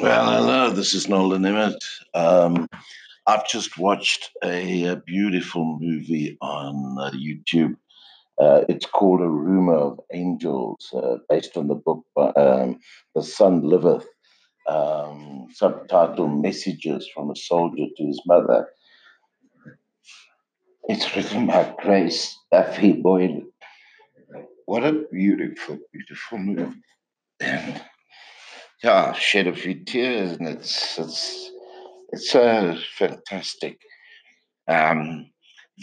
Well, hello, this is Nolan Emmett. I've just watched a beautiful movie on YouTube. It's called A Rumour of Angels, based on the book by The Son Liveth, subtitled Messages from a Soldier to His Mother. It's written by Grace Duffy Boyd. What a beautiful, beautiful movie. And yeah, I shed a few tears, and it's fantastic. If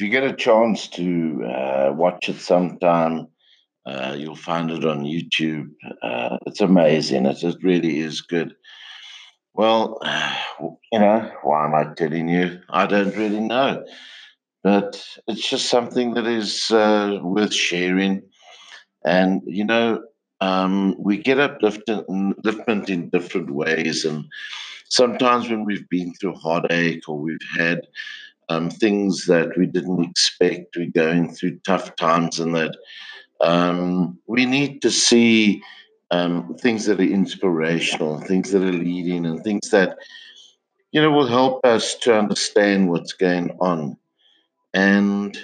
you get a chance to watch it sometime, you'll find it on YouTube. It's amazing. It really is good. Well, you know, why am I telling you? I don't really know. But it's just something that is worth sharing. And, you know, we get upliftment in different ways, and sometimes when we've been through heartache or we've had things that we didn't expect, we're going through tough times, and that we need to see things that are inspirational, things that are leading, and things that, you know, will help us to understand what's going on. And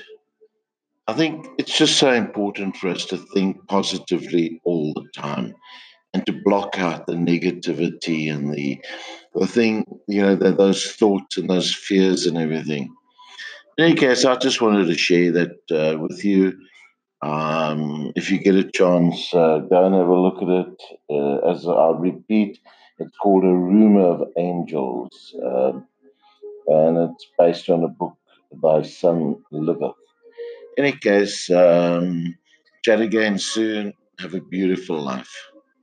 I think it's just so important for us to think positively all the time and to block out the negativity and the thing, you know, those thoughts and those fears and everything. In any case, I just wanted to share that with you. If you get a chance, go and have a look at it. As I'll repeat, it's called A Rumour of Angels, and it's based on a book by Sam Liver. In any case, chat again soon. Have a beautiful life.